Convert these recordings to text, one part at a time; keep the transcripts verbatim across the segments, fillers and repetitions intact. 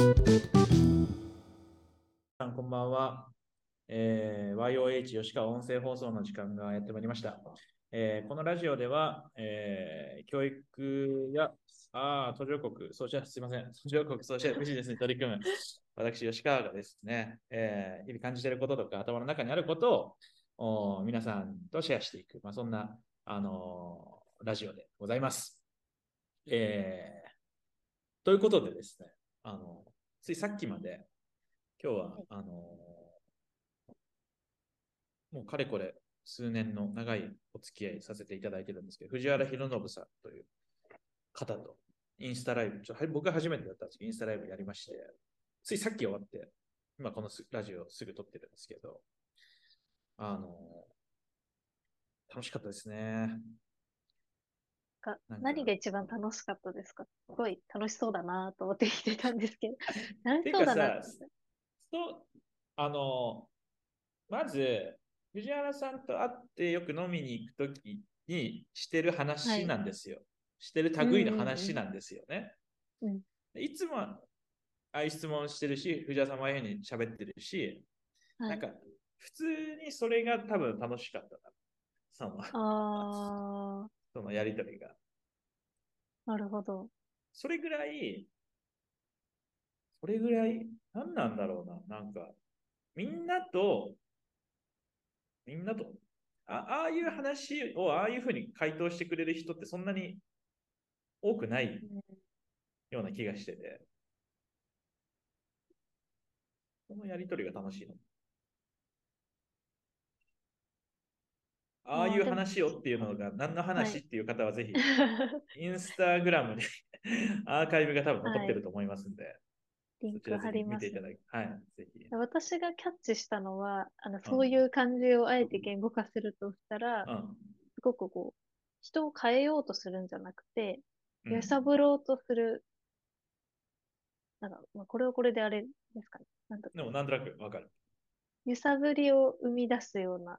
皆さんこんばんは、えー、ワイオーエイチ 吉川音声放送の時間がやってまいりました、えー、このラジオでは、えー、教育やあ途上国ソーシャルすいません途上国ソーシャルビジネスに取り組む私吉川がですね、えー、日々感じていることとか頭の中にあることを皆さんとシェアしていく、まあ、そんな、あのー、ラジオでございます、えー、ということでですね、あのついさっきまで今日は、はい、あのー、もうかれこれ数年の長いお付き合いさせていただいてるんですけど、藤原弘信さんという方とインスタライブ、ちょっと僕は初めてだったんですけど、インスタライブやりまして、ついさっき終わって、今このラジオすぐ撮ってるんですけど、あのー、楽しかったですね。何が一番楽しかったですか？すごい楽しそうだなと思って聞いてたんですけど、楽しそうだなって。そうあのまず藤原さんと会ってよく飲みに行くときにしてる話なんですよ、はい、してる類の話なんですよね、うんうんうん、いつもああいう質問してるし藤原さんもああいうふうに喋ってるし、はい、なんか普通にそれが多分楽しかったなその、あそのやりとりがなるほどそれぐらいそれぐらい何なんだろうな、なんかみんなとみんなとあああいう話をああいうふうに回答してくれる人ってそんなに多くないような気がしてて、このやりとりが楽しいの。ああいう話をっていうのが何の話っていう方はぜひ、はい、インスタグラムにアーカイブが多分残ってると思いますんで。はいリンク貼ります、ねはいぜひ。私がキャッチしたのはあの、そういう感じをあえて言語化するとしたら、うん、すごくこう、人を変えようとするんじゃなくて、うん、揺さぶろうとする、なんか、まあ、これはこれであれですかね。なんかでも、なんとなくわかる。揺さぶりを生み出すような、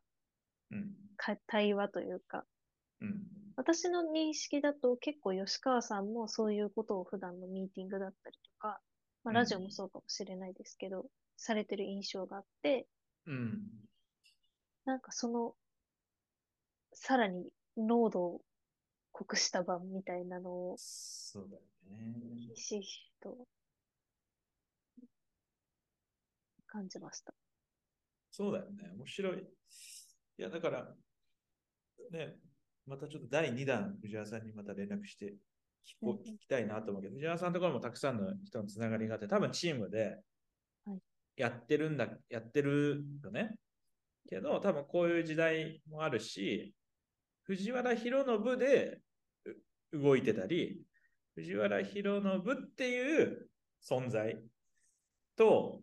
うん、対話というか、うん、私の認識だと、結構吉川さんもそういうことを普段のミーティングだったりとか、まあ、ラジオもそうかもしれないですけど、うん、されてる印象があって、うん、なんかそのさらに濃度を濃くした版みたいなのをそうだね厳しい人感じました。そうだよね面白い。いやだからねまたちょっとだいにだん藤原さんにまた連絡して。聞こ聞きたいなと思うけど、藤原さんのところもたくさんの人のつながりがあって、多分チームでやってるんだ、はい、やってるよね。けど、多分こういう時代もあるし、藤原弘信で動いてたり、藤原弘信っていう存在と、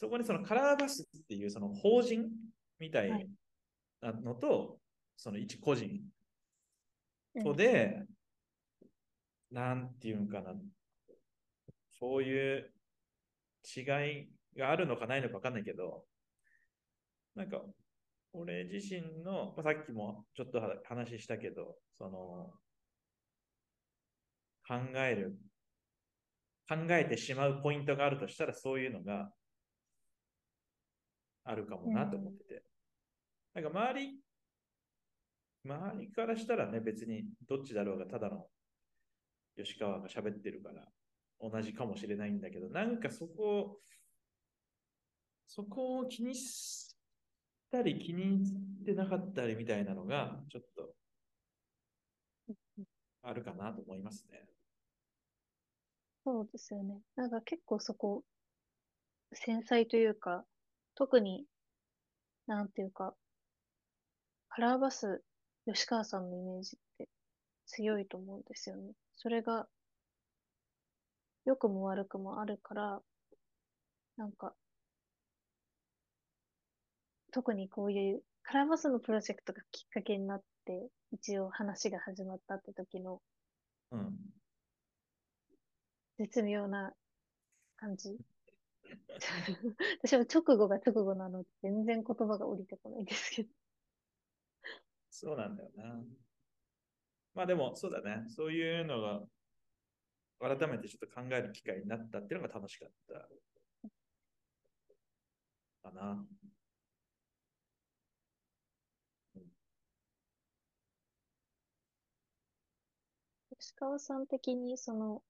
そこにそのカラーバスっていうその法人みたいなのと、はい、その一個人とで、はいなんていうのかな、そういう違いがあるのかないのか分かんないけど、なんか俺自身の、まあ、さっきもちょっと話したけど、その考える考えてしまうポイントがあるとしたらそういうのがあるかもなと思ってて、うん、なんか周り周りからしたらね別にどっちだろうがただの吉川が喋ってるから同じかもしれないんだけど、なんかそこそこを気にしたり気にしてなかったりみたいなのがちょっとあるかなと思いますね。そうですよね。なんか結構そこ繊細というか、特になんていうかカラーバス吉川さんのイメージって強いと思うんですよね。それが良くも悪くもあるから、なんか特にこういうカラーバスのプロジェクトがきっかけになって一応話が始まったって時の、うん、絶妙な感じ。私は直後が直後なので全然言葉が降りてこないですけど。そうなんだよな。まあでもそうだね、そういうのが改めてちょっと考える機会になったっていうのが楽しかったかな。吉川さん的にその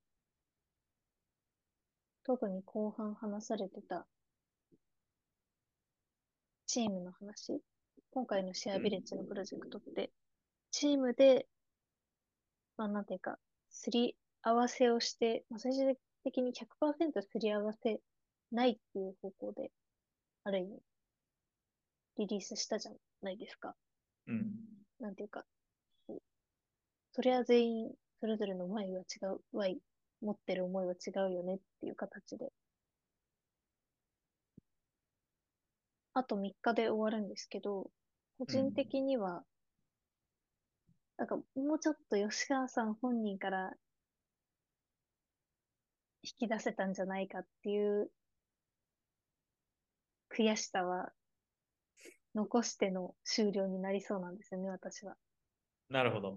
特に後半話されてたチームの話、今回のシェアビレッジのプロジェクトってチームで、まあなんていうか、すり合わせをして、まあ、最終的に ひゃくパーセント すり合わせないっていう方向で、ある意味、リリースしたじゃないですか。うん。なんていうか、それは全員、それぞれの Y は違う、Y、持ってる思いは違うよねっていう形で。あとみっかで終わるんですけど、個人的には、うん、なんかもうちょっと吉川さん本人から引き出せたんじゃないかっていう悔しさは残しての終了になりそうなんですよね、私は。なるほど。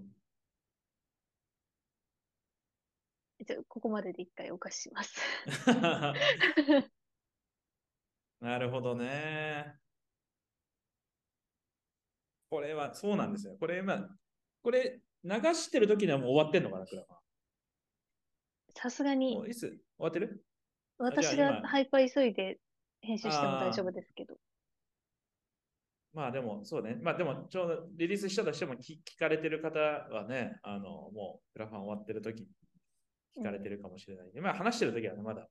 じゃあここまでで一回お貸しします。なるほどね。これはそうなんですよ。これ今、まあこれ流してる時にはもう終わってんのかな、クラマー。さすがに。いつ終わってる？私がハイパー急いで編集しても大丈夫ですけど。まあでもそうね。まあでもちょうどリリースしたとしても 聞, 聞かれてる方はね、あのもうクラファン終わってる時に聞かれてるかもしれない、うん。まあ話してる時はね、まだ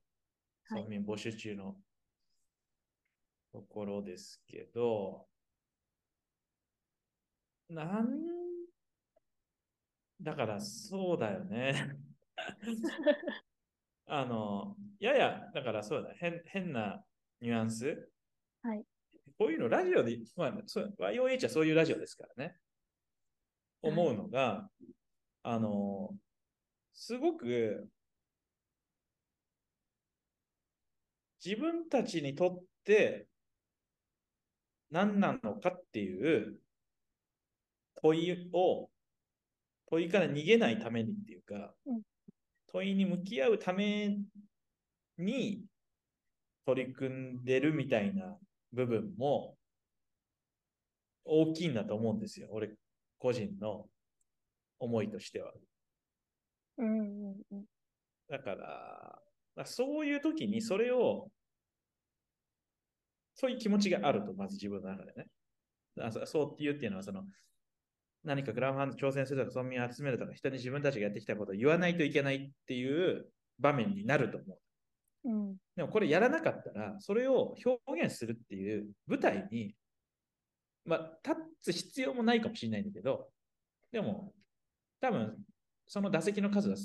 村民募集中のところですけど、はい、なんだからそうだよね。あの、やや、だからそうだ、変、変なニュアンス。はい。こういうのラジオで、まあ、ワイオーエイチ はそういうラジオですからね。思うのが、はい、あの、すごく、自分たちにとって何なのかっていう問いを、問いから逃げないためにっていうか、うん、問いに向き合うために取り組んでるみたいな部分も大きいんだと思うんですよ。俺個人の思いとしては。うんうんうん、だから、そういう時にそれを、そういう気持ちがあると、まず自分の中でね。あ、そうっていうっていうのは、その、何かクラファンに挑戦するとか村民を集めるとか人に自分たちがやってきたことを言わないといけないっていう場面になると思う、うん、でもこれやらなかったらそれを表現するっていう舞台に、まあ、立つ必要もないかもしれないんだけど、でも多分その打席の数は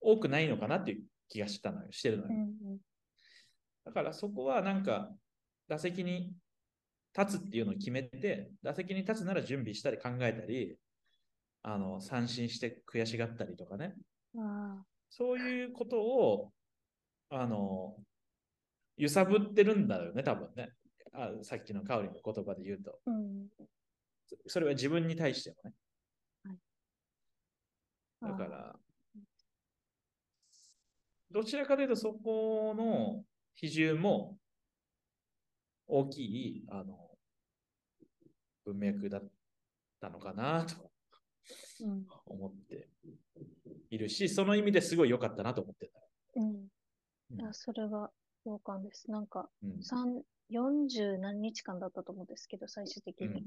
多くないのかなっていう気がしたのよしてるのよ、うん、だからそこはなんか打席に立つっていうのを決めて、打席に立つなら準備したり考えたり、あの三振して悔しがったりとかね、あ、そういうことをあの揺さぶってるんだよね、多分ね。あ、さっきのカオリの言葉で言うと、うん、それは自分に対してもね、はい、だからどちらかというとそこの比重も大きいあの文脈だったのかなと思っているし、うん、その意味ですごい良かったなと思ってた。うんうん、あ、それは同感です。なんか、うん、よんじゅう何日間だったと思うんですけど、最終的に。うん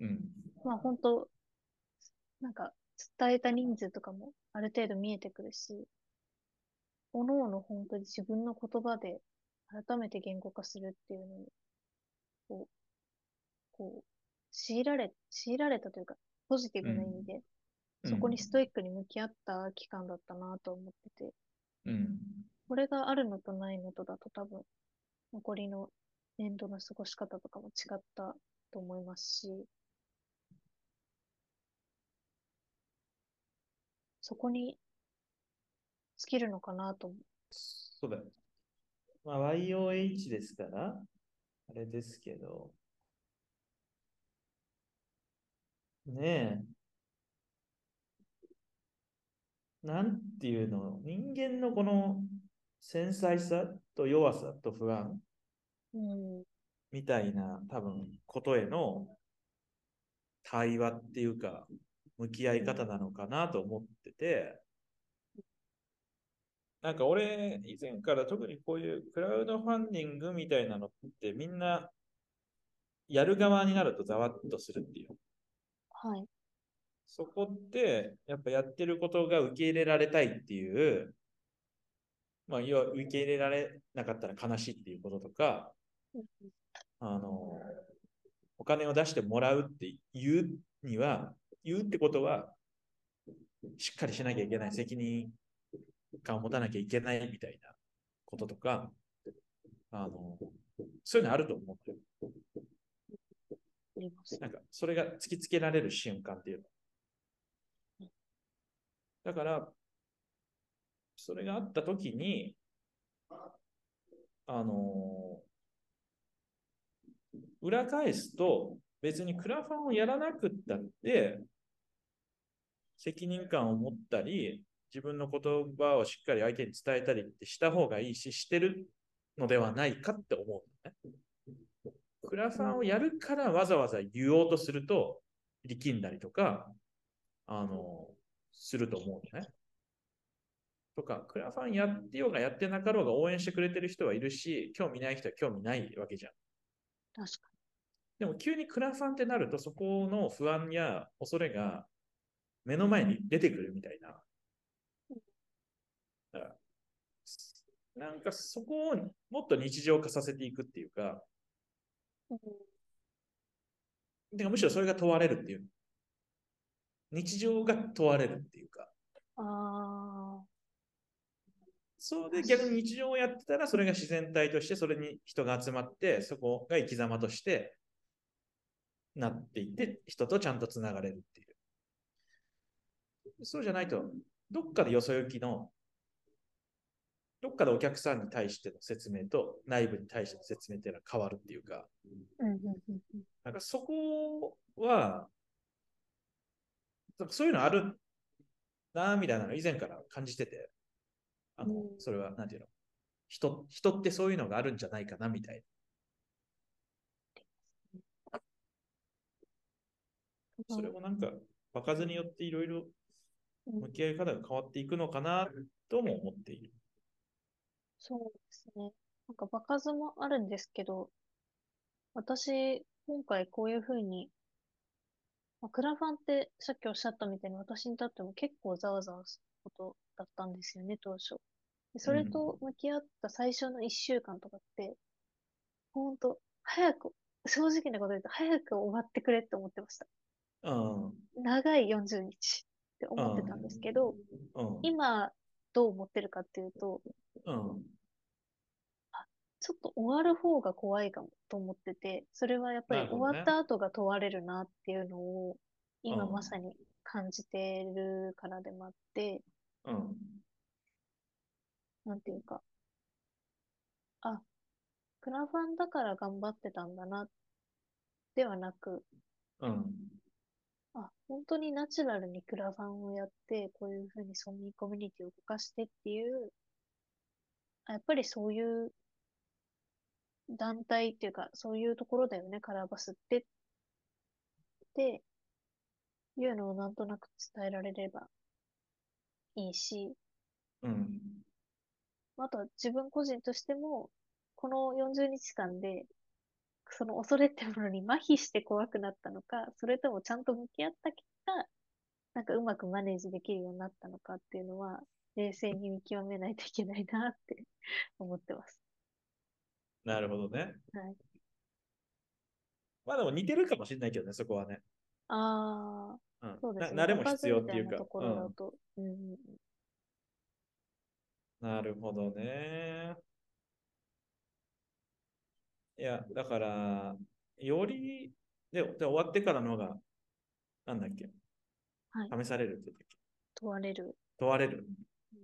うん、まあ本当、なんか伝えた人数とかもある程度見えてくるし、おのおの本当に自分の言葉で改めて言語化するっていうのに、こう、こう、強いられ、強いられたというか、ポジティブな意味で、うん、そこにストイックに向き合った期間だったなと思ってて、うん、これがあるのとないのとだと多分、残りの年度の過ごし方とかも違ったと思いますし、そこに尽きるのかなと思う。そうだよね。まあ、ワイオーエイチ ですから、あれですけどねえ、なんていうの、人間のこの繊細さと弱さと不安、うん、みたいな多分ことへの対話っていうか向き合い方なのかなと思ってて、なんか俺以前から特にこういうクラウドファンディングみたいなのってみんなやる側になるとざわっとするっていう。はい。そこってやっぱやってることが受け入れられたいっていう、まあ要は受け入れられなかったら悲しいっていうこととか、あのお金を出してもらうって言うには言うってことはしっかりしなきゃいけない、責任感を持たなきゃいけないみたいなこととか、あのそういうのあると思ってる。なんかそれが突きつけられる瞬間っていうの。だからそれがあったときに、あのー、裏返すと別にクラファンをやらなくったって責任感を持ったり自分の言葉をしっかり相手に伝えたりってした方がいいし、してるのではないかって思う、ね、クラファンをやるからわざわざ言おうとすると力んだりとか、あのーすると思うね。とか、クラファンやってようがやってなかろうが応援してくれてる人はいるし、興味ない人は興味ないわけじゃん。確かに。でも急にクラファンってなると、そこの不安や恐れが目の前に出てくるみたいな。だからなんかそこをもっと日常化させていくっていうか、うん、でむしろそれが問われるっていう。日常が問われるっていうか、あそうで逆に日常をやってたらそれが自然体としてそれに人が集まってそこが生き様としてなっていって人とちゃんとつながれるっていう。そうじゃないとどっかでよそ行きのどっかでお客さんに対しての説明と内部に対しての説明っていうのは変わるっていうか、なんかそこはそういうのあるなみたいなのを以前から感じてて、あの、それはなんていうの、人、人ってそういうのがあるんじゃないかなみたいな。それもなんか、場数によっていろいろ向き合い方が変わっていくのかなとも思っている。そうですね。なんか場数もあるんですけど、私、今回こういうふうに、クラファンってさっきおっしゃったみたいに私にとっても結構ざわざわすることだったんですよね、当初。でそれと向き合った最初のいっしゅうかんとかって、ほんと、早く、正直なこと言うと、早く終わってくれって思ってました。うん、長いよんじゅうにちって思ってたんですけど、うん、今どう思ってるかっていうと、うん、あちょっと終わる方が怖いかも。と思ってて、それはやっぱり終わった後が問われるなっていうのを今まさに感じてるからでもあって、うん、なんていうか、あ、クラファンだから頑張ってたんだなではなく、うん、あ、本当にナチュラルにクラファンをやってこういうふうにソニーコミュニティを動かしてっていう、やっぱりそういう団体っていうか、そういうところだよね、カラーバスって。っていうのをなんとなく伝えられればいいし。うん。あとは自分個人としても、このよんじゅうにちかんで、その恐れってものに麻痺して怖くなったのか、それともちゃんと向き合った結果、なんかうまくマネージできるようになったのかっていうのは、冷静に見極めないといけないなって思ってます。なるほどね。はい。まあでも似てるかもしれないけどね、そこはね。ああ、うん、そうですね。慣れも必要っていうか。なるほどね。いや、だから、より、で、で終わってからのが、なんだっけ、はい、試されるって言ったっけ。問われる。問われる。うん、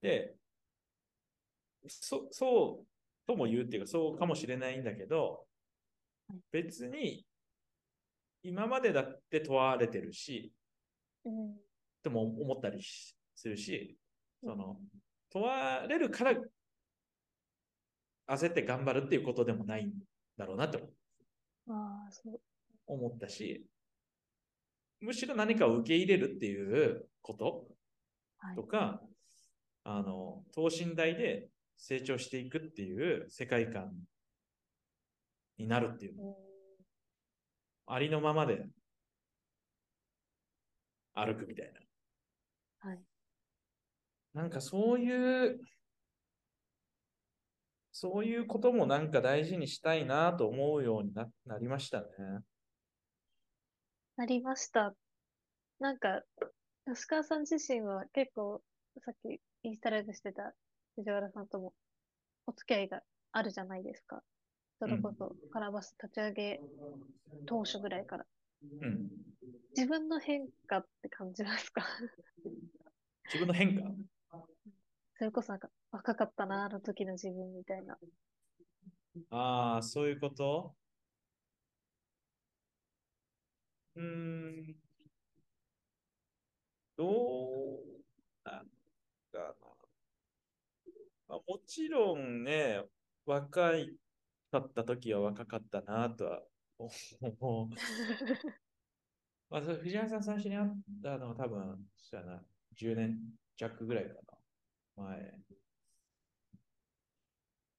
で、そ、そう、とも言うっていうかそうかもしれないんだけど、別に今までだって問われてるし、うん、とも思ったりすするし、その問われるから焦って頑張るっていうことでもないんだろうなと思ったし、むしろ何かを受け入れるっていうこととか、はい、あの等身大で成長していくっていう世界観になるっていうの、ありのままで歩くみたいな、はい、なんかそういうそういうこともなんか大事にしたいなと思うように な, なりましたね。なりました。なんか吉川さん自身は結構さっきインスタライブしてた藤原さんともお付き合いがあるじゃないですか。それこそカラバス立ち上げ当初ぐらいから、うん、自分の変化って感じますか？自分の変化？それこそなんか若かったなあの時の自分みたいな。ああ、そういうこと？うーん、どうなんかな。まあ、もちろんね、若いだった時は若かったなとは思う。まあ、藤原さん最初に会ったのは多分そうやな、じゅうねんじゃくぐらいかな、前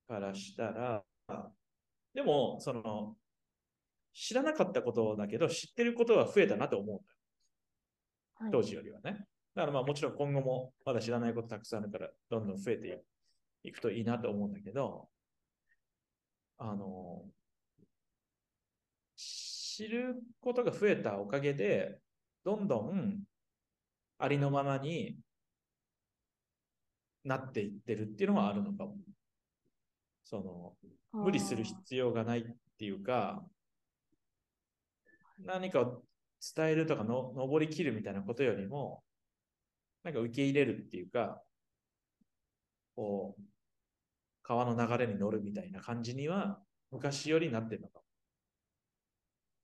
からしたら。でもその知らなかったことだけど知ってることは増えたなと思う、はい、当時よりはね。だからまあもちろん今後もまだ知らないことたくさんあるからどんどん増えていく。いくといいなと思うんだけど、あの知ることが増えたおかげでどんどんありのままになっていってるっていうのはあるのかも。その無理する必要がないっていうか、何かを伝えるとかの登りきるみたいなことよりも、なんか受け入れるっていうか、こう川の流れに乗るみたいな感じには昔よりなってるのか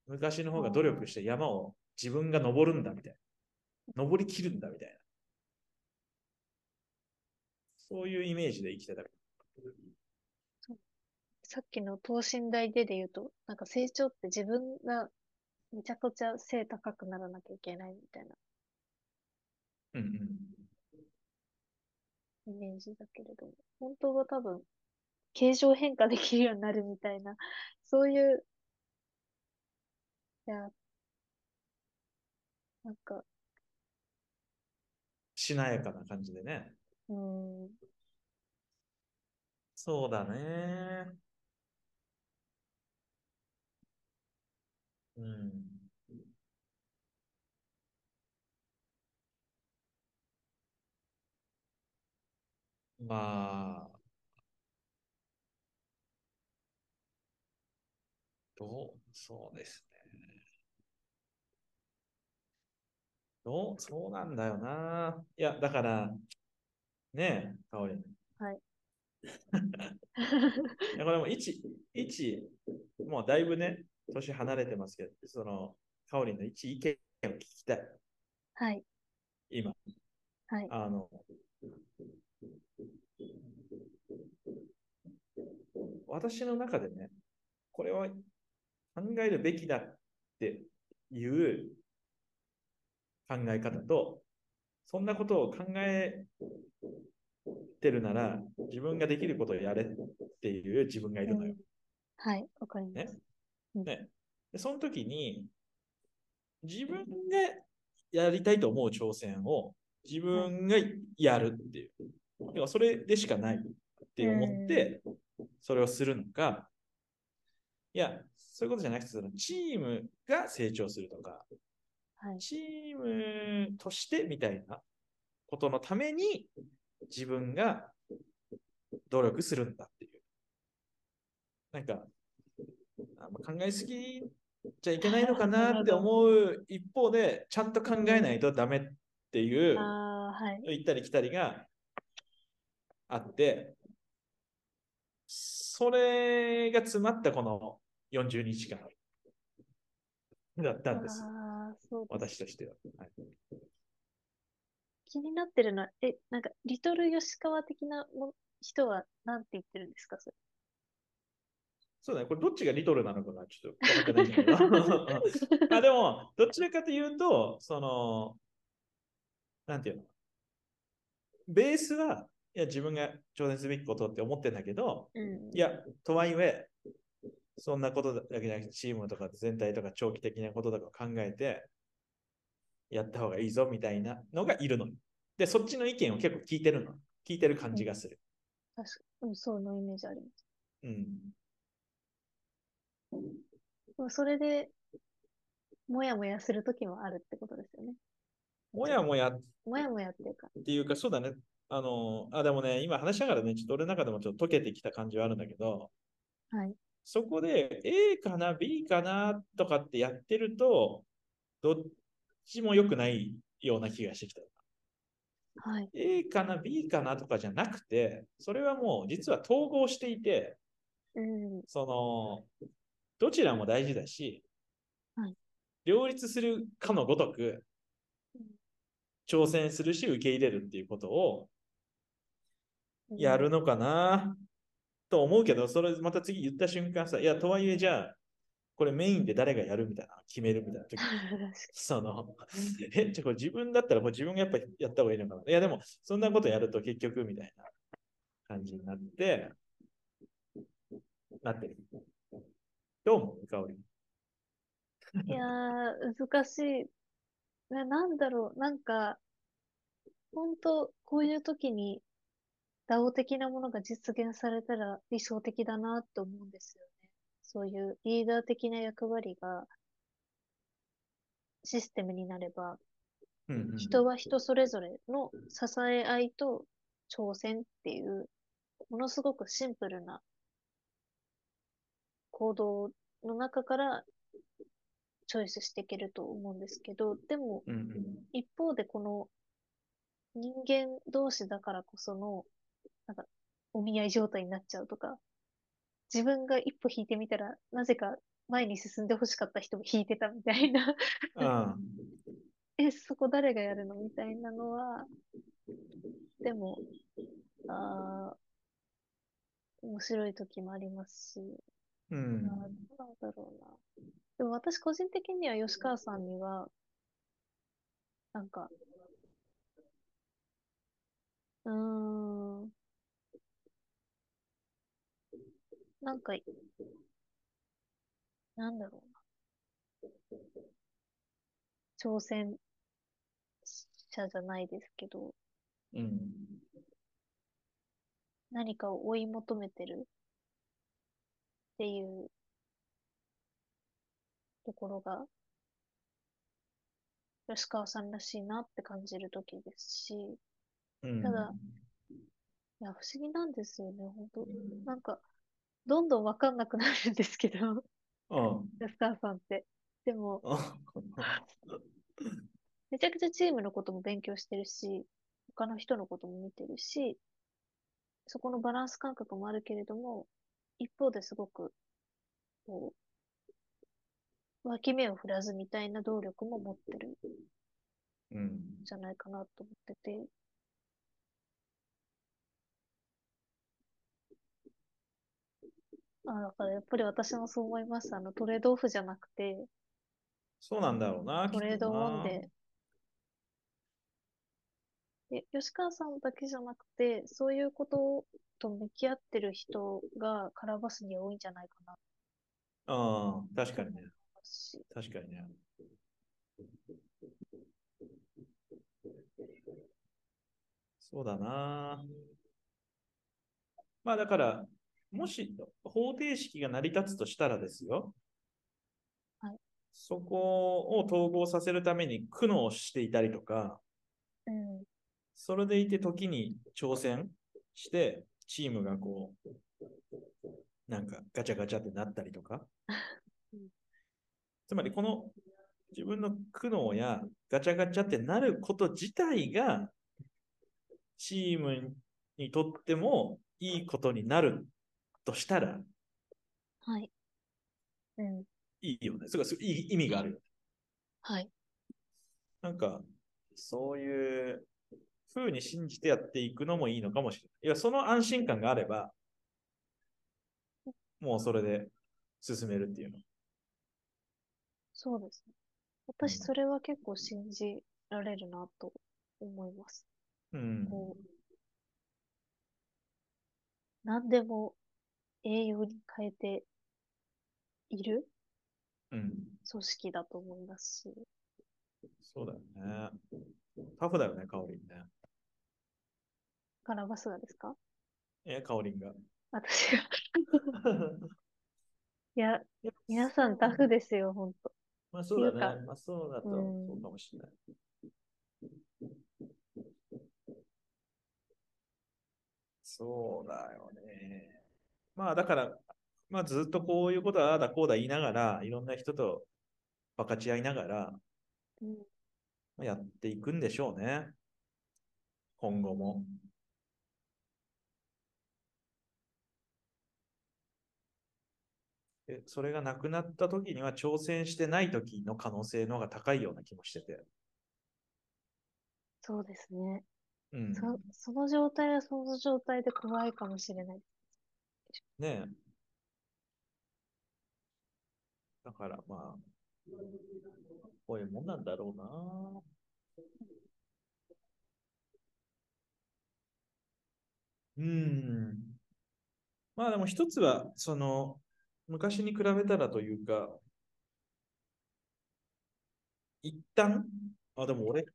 も。昔の方が努力して山を自分が登るんだみたいな、登りきるんだみたいな、そういうイメージで生きてた。さっきの等身大でで言うと、なんか成長って自分がめちゃくちゃ背高くならなきゃいけないみたいな、うんうん、イメージだけれども、本当は多分形状変化できるようになるみたいな、そういう、いや、なんかしなやかな感じでね。うん、そうだね。うん、まあ、どう、そうですね。どう、そうなんだよな。いや、だから、ねえ、かおり。はい。いや、これも一、一、もうだいぶね、年離れてますけど、その、かおりの一意見を聞きたい。はい。今。はい。あの、私の中でね、これは考えるべきだっていう考え方と、そんなことを考えてるなら自分ができることをやれっていう自分がいるのよ。はい、わかります。ね、ね、でその時に自分でやりたいと思う挑戦を自分がやるっていう、要はそれでしかないって思ってそれをするのか、いや、そういうことじゃなくて、そのチームが成長するとか、はい、チームとしてみたいなことのために自分が努力するんだっていう、なんか考えすぎちゃいけないのかなって思う一方で、ちゃんと考えないとダメっていう、はい、行ったり来たりがあって、それが詰まったこのよんじゅうにちかんだったんです、私としては、はい。気になってるのは、え、なんか、リトル吉川的なも人はなんて言ってるんですか、それ。そうだね、これどっちがリトルなのかな、ちょっと分からないんだけど。あ、でも、どちらかというと、その、なんていうの、ベースは、いや、自分が挑戦すべきことって思ってんだけど、うん、いや、とはいえ、そんなことだけじゃなくて、チームとか全体とか長期的なこととか考えて、やった方がいいぞみたいなのがいるの。で、そっちの意見を結構聞いてるの。聞いてる感じがする。うん、確かに、そのイメージあります。うん。でもそれで、もやもやするときもあるってことですよね。もやもや。もやもやっていうか。っていうか、そうだね。あの、あ、でもね、今話しながらね、ちょっと俺の中でもちょっと解けてきた感じはあるんだけど、はい。そこで A かな B かなとかってやってると、どっちも良くないような気がしてきた。はい、A かな B かなとかじゃなくて、それはもう実は統合していて、うん、そのどちらも大事だし、はい、両立するかのごとく挑戦するし受け入れるっていうことをやるのかなと思うけど、それまた次言った瞬間さ、いや、とはいえじゃあこれメインで誰がやるみたいな決めるみたいな時そのえ、じゃあこれ自分だったらもう自分がやっぱりやった方がいいのかな、いやでもそんなことやると結局みたいな感じになってなってる。どう思う、香織。いや難しいな、なんだろう、なんか、本当こういう時に、ダオ 的なものが実現されたら理想的だなと思うんですよね。そういうリーダー的な役割が、システムになれば、うんうん、人は人それぞれの支え合いと挑戦っていう、ものすごくシンプルな行動の中から、チョイスしていけると思うんですけど、でも、うんうん、一方でこの人間同士だからこそのなんかお見合い状態になっちゃうとか、自分が一歩引いてみたらなぜか前に進んでほしかった人も引いてたみたいなあえ、そこ誰がやるのみたいなのは、でもあ面白い時もありますし、うん、どうなんだろうな。でも私個人的には吉川さんには、なんか、うーん、なんか、なんだろうな。挑戦者じゃないですけど、うん、何かを追い求めてるっていう、ところが吉川さんらしいなって感じる時ですし、うん、ただいや不思議なんですよね、本当、うん、なんかどんどん分かんなくなるんですけど、うん、吉川さんってでもめちゃくちゃチームのことも勉強してるし、他の人のことも見てるし、そこのバランス感覚もあるけれども、一方ですごくこう脇目を振らずみたいな動力も持ってるんじゃないかなと思ってて、うん、あ、だからやっぱり私もそう思います。あのトレードオフじゃなくて、そうなんだろうな、トレードオンで、で吉川さんだけじゃなくて、そういうことと向き合ってる人がカラバスに多いんじゃないかな。ああ、確かにね。確かにね。そうだな。まあだから、もし方程式が成り立つとしたらですよ。はい、そこを統合させるために苦悩していたりとか、うん、それでいて時に挑戦して、チームがこう、なんかガチャガチャってなったりとか。つまりこの自分の苦悩やガチャガチャってなること自体がチームにとってもいいことになるとしたら、はい、うん、いいよね。それがすごい意味があるよね。はい。なんかそういうふうに信じてやっていくのもいいのかもしれない。いや、その安心感があれば、もうそれで進めるっていうの。そうですね。私、それは結構信じられるなと思います。うん。こう何でも栄養に変えている組織だと思いますし。うん、そうだよね。タフだよね、カオリンね。ガラバスがですか？いや、カオリンが。私が。いや、皆さんタフですよ、ほんと。まあそうだね。まあそうだと、うん、そうかもしれない。そうだよね。まあだから、まあずっとこういうことはあだこうだ言いながら、いろんな人と分かち合いながら、うんやっていくんでしょうね。今後も。え、それがなくなった時には挑戦してない時の可能性の方が高いような気もしてて。そうですね。うん、そ、その状態はその状態で怖いかもしれない。ねえ。だからまあ。こういうもんなんだろうな。うん。まあでも一つは、その、昔に比べたらというか、一旦、あ、でも俺、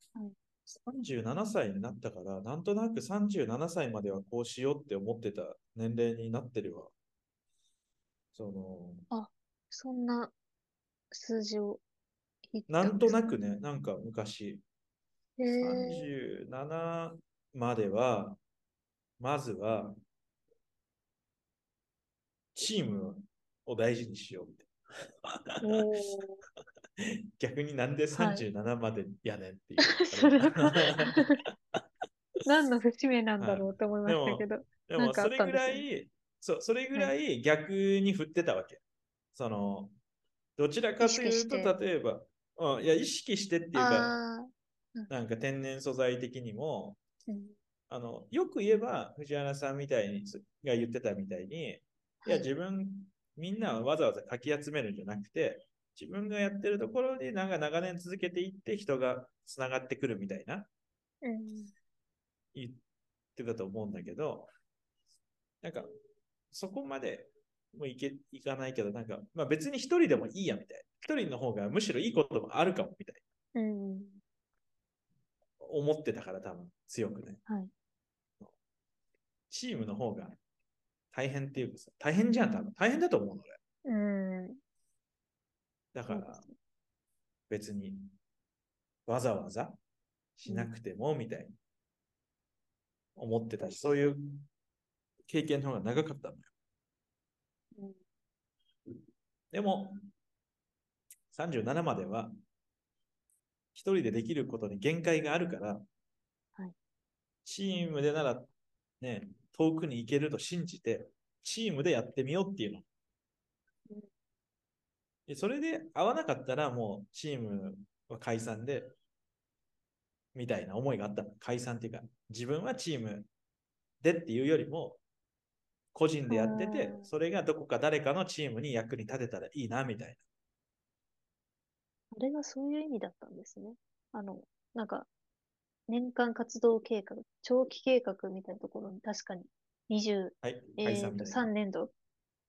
さんじゅうななさいになったから、なんとなくさんじゅうななさいまではこうしようって思ってた年齢になってるわ。その、あ、そんな数字を。なんとなくね、なんか昔、さんじゅうななまでは、まずは、チームを大事にしようって。逆になんでさんじゅうななまでやねんっていう。何の節目なんだろうと思いましたけど。でも、それぐらい、そう、それぐらい逆に振ってたわけ。その、どちらかというと、例えば、うん、いや意識してっていうか、うん、なんか天然素材的にも、うん、あのよく言えば藤原さんみたいにが言ってたみたいに、はい、いや自分みんなはわざわざかき集めるんじゃなくて、自分がやってるところになんか長年続けていって人がつながってくるみたいな、うん、言ってたと思うんだけど、なんかそこまでもういけいかないけど、なんか、まあ、別に一人でもいいやみたいな。一人の方がむしろいいこともあるかもみたいな。うん、思ってたから多分強くね、はい。チームの方が大変っていうかさ、大変じゃん多分。大変だと思うの俺。うん、だから別にわざわざしなくてもみたいに思ってたし、そういう経験の方が長かったのよ。でもさんじゅうななまでは一人でできることに限界があるから、はい、チームでなら、ね、遠くに行けると信じてチームでやってみようっていうの、うん、でそれで合わなかったらもうチームは解散でみたいな思いがあった。解散っていうか自分はチームでっていうよりも個人でやってて、それがどこか誰かのチームに役に立てたらいいなみたいな。あれがそういう意味だったんですね。あの、なんか、年間活動計画、長期計画みたいなところに確かににじゅう、はいえー、とさんねん度、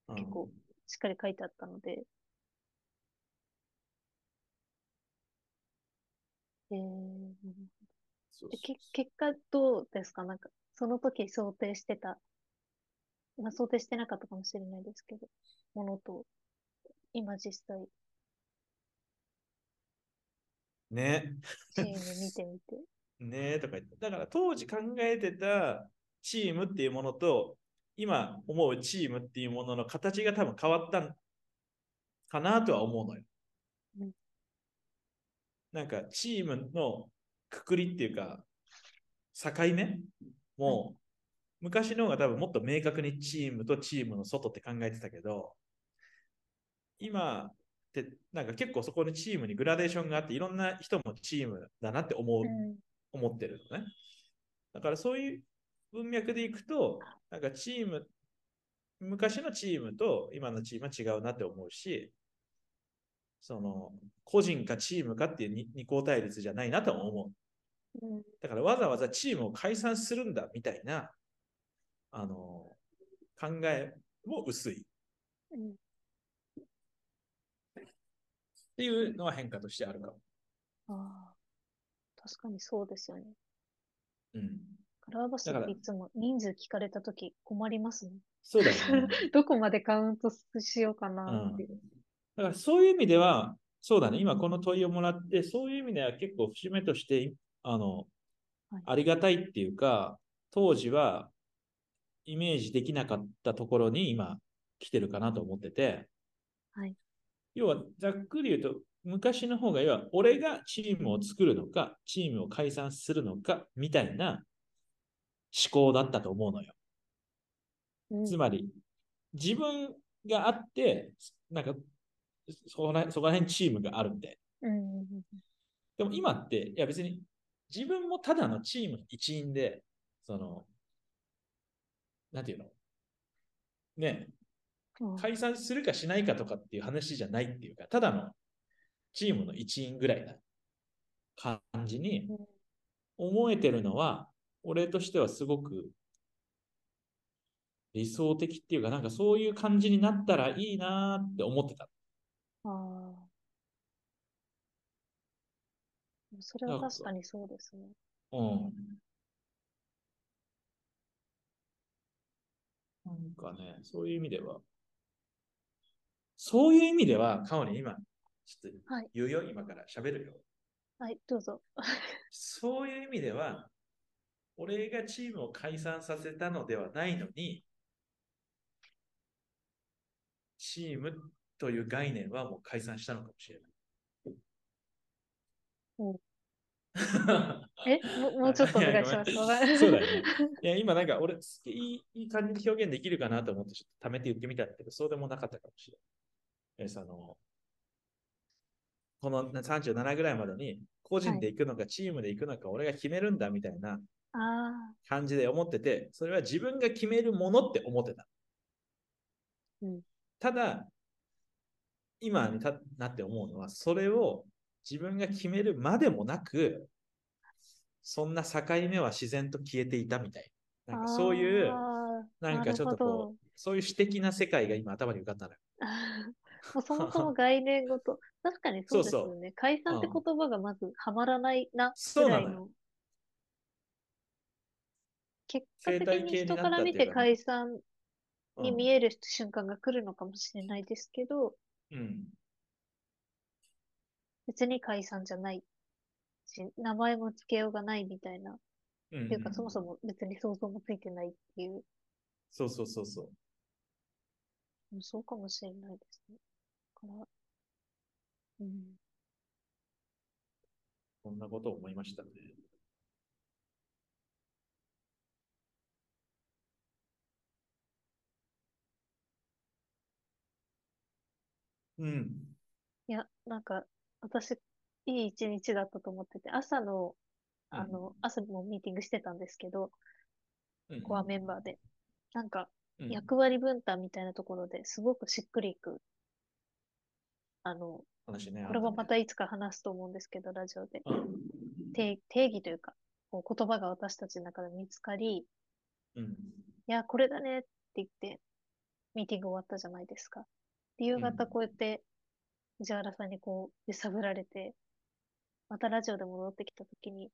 うん、結構しっかり書いてあったので、えー、そうそうそうでけ結果どうですか？なんか、その時想定してた。まあ、想定してなかったかもしれないですけど、ものと、今実際。ね。チーム見てみて。ねえとか言って。だから当時考えてたチームっていうものと、今思うチームっていうものの形が多分変わったかなとは思うのよ。うん、なんかチームのくくりっていうか、境目もう、はい昔の方が多分もっと明確にチームとチームの外って考えてたけど、今ってなんか結構そこにチームにグラデーションがあって、いろんな人もチームだなって思う、うん、思ってるのね。だからそういう文脈でいくと、なんかチーム、昔のチームと今のチームは違うなって思うし、その個人かチームかっていう二項対立じゃないなと思う。だからわざわざチームを解散するんだみたいなあの考えも薄い。うんっていうのは変化としてあるかも。ああ、確かにそうですよね。うん。カラーバスいつも人数聞かれたとき困りますね。そうだね。どこまでカウントしようかなっていう、うん。だからそういう意味では、そうだね、今この問いをもらって、そういう意味では結構節目として、あの、はい、ありがたいっていうか、当時はイメージできなかったところに今来てるかなと思ってて。はい。要はざっくり言うと昔の方が要は俺がチームを作るのかチームを解散するのかみたいな思考だったと思うのよ、うん、つまり自分があってなんかそこら、そこら辺チームがあるんで、うん、でも今っていや別に自分もただのチームの一員でそのなんていうのねえ解散するかしないかとかっていう話じゃないっていうかただのチームの一員ぐらいな感じに思えてるのは俺としてはすごく理想的っていうかなんかそういう感じになったらいいなって思ってた。ああ、それは確かにそうですね。うん。なんかね、そういう意味ではそういう意味では、カオリン、今、ちょっと言うよ、はい、今から喋るよ。はい、どうぞ。そういう意味では、俺がチームを解散させたのではないのに、チームという概念はもう解散したのかもしれない。うん、え も, もうちょっとお願いします。そうだね。いや今なんか俺いい、いい感じで表現できるかなと思って、ちょっとためて言ってみたんだけど、そうでもなかったかもしれない。そのこのさんじゅうななぐらいまでに個人で行くのかチームで行くのか俺が決めるんだみたいな感じで思ってて、それは自分が決めるものって思ってた、うん、ただ今にたなって思うのはそれを自分が決めるまでもなくそんな境目は自然と消えていたみたいな、なんかそういうなんかちょっとこうそういう詩的な世界が今頭に浮かんだのよ。もうそもそも概念ごと確かにそうですよね。そうそう解散って言葉がまずはまらないなぐらいの、うん、結果的に人から見て解散に見える瞬間が来るのかもしれないですけど、うん、別に解散じゃないし名前も付けようがないみたいな、うんうん、っていうかそもそも別に想像もついてないっていう。そうそうそうそうそうかもしれないですね。だから、うん。こんなことを思いましたね。うん。いや、なんか、私、いい一日だったと思ってて、朝の、あの、うん、朝もミーティングしてたんですけど、うん、コアメンバーで。なんか、役割分担みたいなところですごくしっくりいく。あの、話ね、これはまたいつか話すと思うんですけど、ラジオで。うん、定, 定義というか、こう言葉が私たちの中で見つかり、うん、いや、これだねって言って、ミーティング終わったじゃないですか。で夕方こうやって、藤原さんにこう、揺さぶられて、またラジオで戻ってきたときに、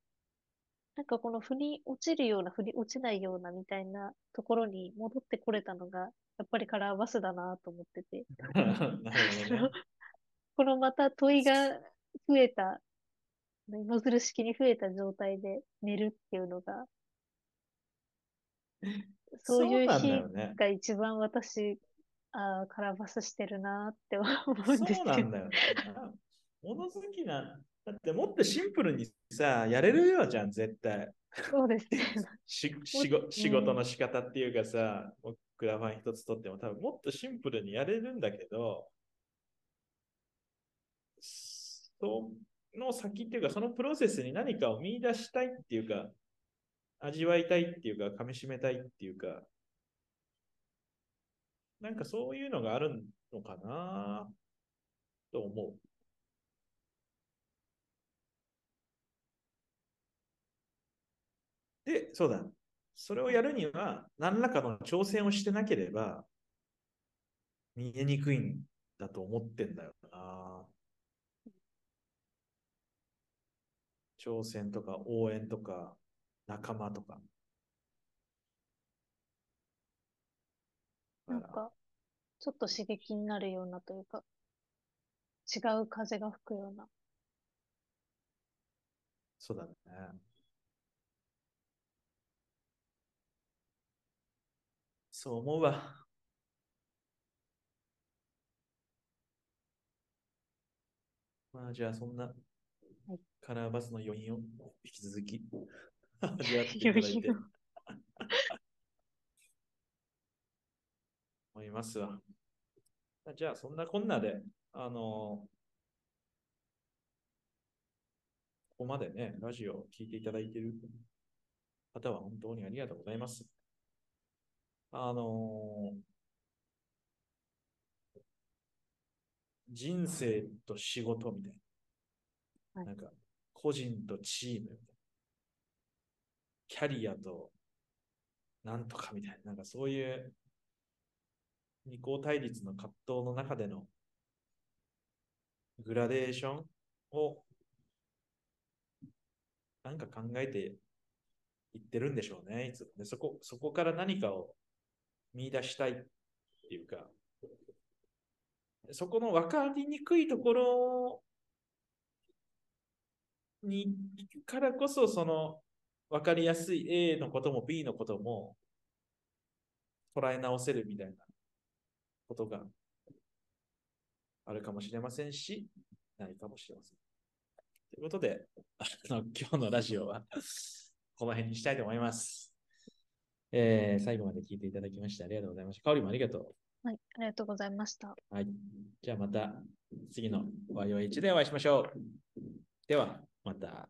なんかこの腑に落ちるような、腑に落ちないようなみたいなところに戻ってこれたのが、やっぱりカラーバスだなと思ってて。なるほどね、このまた問いが増えた、芋づる式に増えた状態で寝るっていうのが、そういう日が一番私、あカラーバスしてるなって思うんですけど。そうなんだよね。物好きな。だってもっとシンプルにさやれるよじゃん絶対。そうですね。ししご仕事の仕方っていうかさ、うん、クラファン一つとっても多分もっとシンプルにやれるんだけど、その先っていうかそのプロセスに何かを見出したいっていうか味わいたいっていうか、噛み締めたいっていうか、なんかそういうのがあるのかなと思う。で、そうだ。それをやるには、何らかの挑戦をしてなければ、見えにくいんだと思ってんだよな。挑戦とか応援とか仲間とか。なんか、ちょっと刺激になるようなというか、違う風が吹くような。そうだね。そう思うわ。まあじゃあそんなカラーバスの余韻を引き続き味わっていただいて思いますわ。じゃあそんなこんなであのここまでねラジオを聞いていただいている方は本当にありがとうございます。あのー、人生と仕事みたいな、はい、なんか個人とチームみたいな、キャリアとなんとかみたいな、なんかそういう二項対立の葛藤の中でのグラデーションをなんか考えていってるんでしょうね、いつもね。そこ、そこから何かを見出したいっていうか、そこの分かりにくいところに行くからこそ、その分かりやすい A のことも B のことも捉え直せるみたいなことがあるかもしれませんし、ないかもしれません。ということで、あの今日のラジオはこの辺にしたいと思います。えー、最後まで聞いていただきましてありがとうございました。かおりもありがとう。はい、ありがとうございました。はい、じゃあまた次の ワイオーエイチ でお会いしましょう。ではまた。